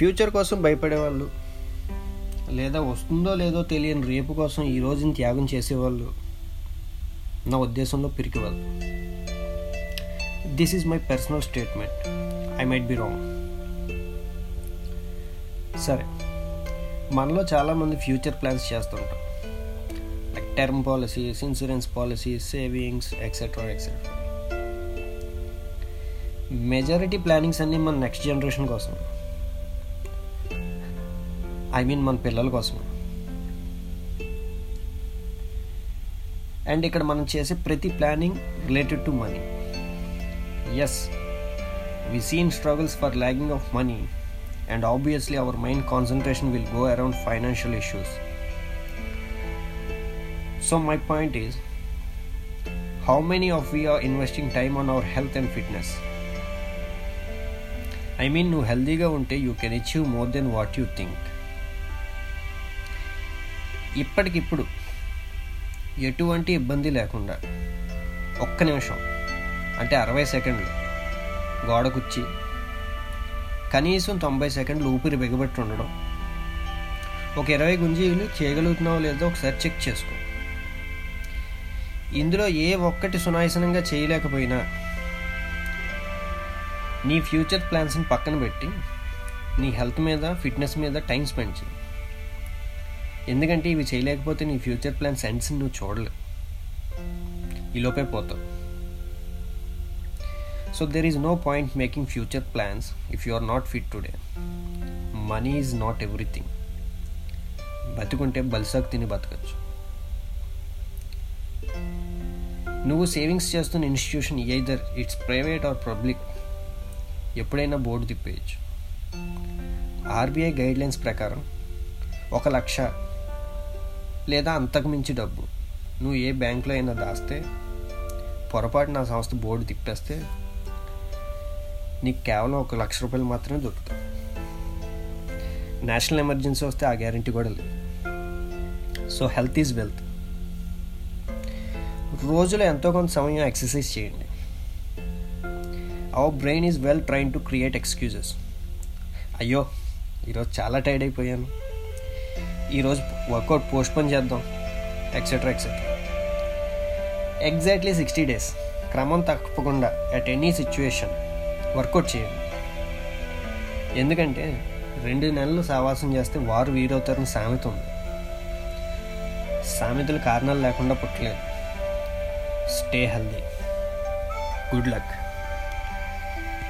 Future కోసం భయపడేవాళ్ళు, లేదా వస్తుందో లేదో తెలియని రేపు కోసం ఈ రోజుని త్యాగం చేసేవాళ్ళు నా ఉద్దేశంలో పిరికివాళ్ళు. This is my personal statement, I might be wrong. సరే, మనలో చాలామంది ఫ్యూచర్ ప్లాన్స్ చేస్తుంటాం, like term policies, insurance policies, savings, etcetera etcetera. Majority plannings అన్నీ మన నెక్స్ట్ జనరేషన్ కోసం, ఐ మీన్ మన పిల్లల కోసం. అండ్ ఇక్కడ మనం చేసే ప్రతి planning related to money. Yes, we seen struggles for lacking of money, and obviously our mind concentration will go around financial issues. So my point is, how many of we are investing time on our health and fitness? I mean, నువ్వు హెల్దీగా ఉంటే you can achieve more then what you think. ఇప్పటికిప్పుడు ఎటువంటి ఇబ్బంది లేకుండా ఒక్క నిమిషం, అంటే 60 సెకండ్లు గోడ కుచ్చి, కనీసం 90 సెకండ్లు ఊపిరి బిగబెట్టి ఉండడం, ఒక 20 గుంజీలు చేయగలుగుతున్నావు లేదో ఒకసారి చెక్ చేసుకో. ఇందులో ఏ ఒక్కటి సునాయాసనంగా చేయలేకపోయినా నీ ఫ్యూచర్ ప్లాన్స్ని పక్కన పెట్టి నీ హెల్త్ మీద, ఫిట్నెస్ మీద టైం స్పెండ్ చేయి. ఎందుకంటే ఇవి చేయలేకపోతే నీ ఫ్యూచర్ ప్లాన్స్ ఎండ్స్ని నువ్వు చూడలేవు, ఈలోపే పోతావు. So there is no point making future plans if you are not fit today. Money is not everything. బతుకుంటే బల్సాకు తిని బతకచ్చు. నువ్వు సేవింగ్స్ చేస్తున్న institution either it's private or public, ఎప్పుడైనా బోర్డు తిప్పేయచ్చు. ఆర్బీఐ గైడ్లైన్స్ ప్రకారం 1 లక్ష లేదా అంతకుమించి డబ్బు నువ్వు ఏ బ్యాంకులో అయినా దాస్తే, పొరపాటున నా సంస్థ బోర్డు తిప్పేస్తే నీకు కేవలం 1 లక్ష రూపాయలు మాత్రమే దొరుకుతాయి. నేషనల్ ఎమర్జెన్సీ వస్తే ఆ గ్యారంటీ కూడా లేదు. So health is wealth. రోజులో ఎంతో కొంత సమయం ఎక్సర్సైజ్ చేయండి. Our brain is well train to create excuses. అయ్యో ఈరోజు చాలా టైర్డ్ అయిపోయాను, ఈరోజు వర్కౌట్ పోస్ట్పోన్ చేద్దాం, ఎక్సెట్రా ఎక్సెట్రా. ఎగ్జాక్ట్లీ 60 డేస్ క్రమం తప్పకుండా అట్ ఎనీ సిచ్యువేషన్ వర్కౌట్ చేయండి. ఎందుకంటే 2 నెలలు సావాసం చేస్తే వారు వీరవుతారని సామెత ఉంది. సామెతలు కారణాలు లేకుండా పుట్టలేదు. Stay healthy. Good luck.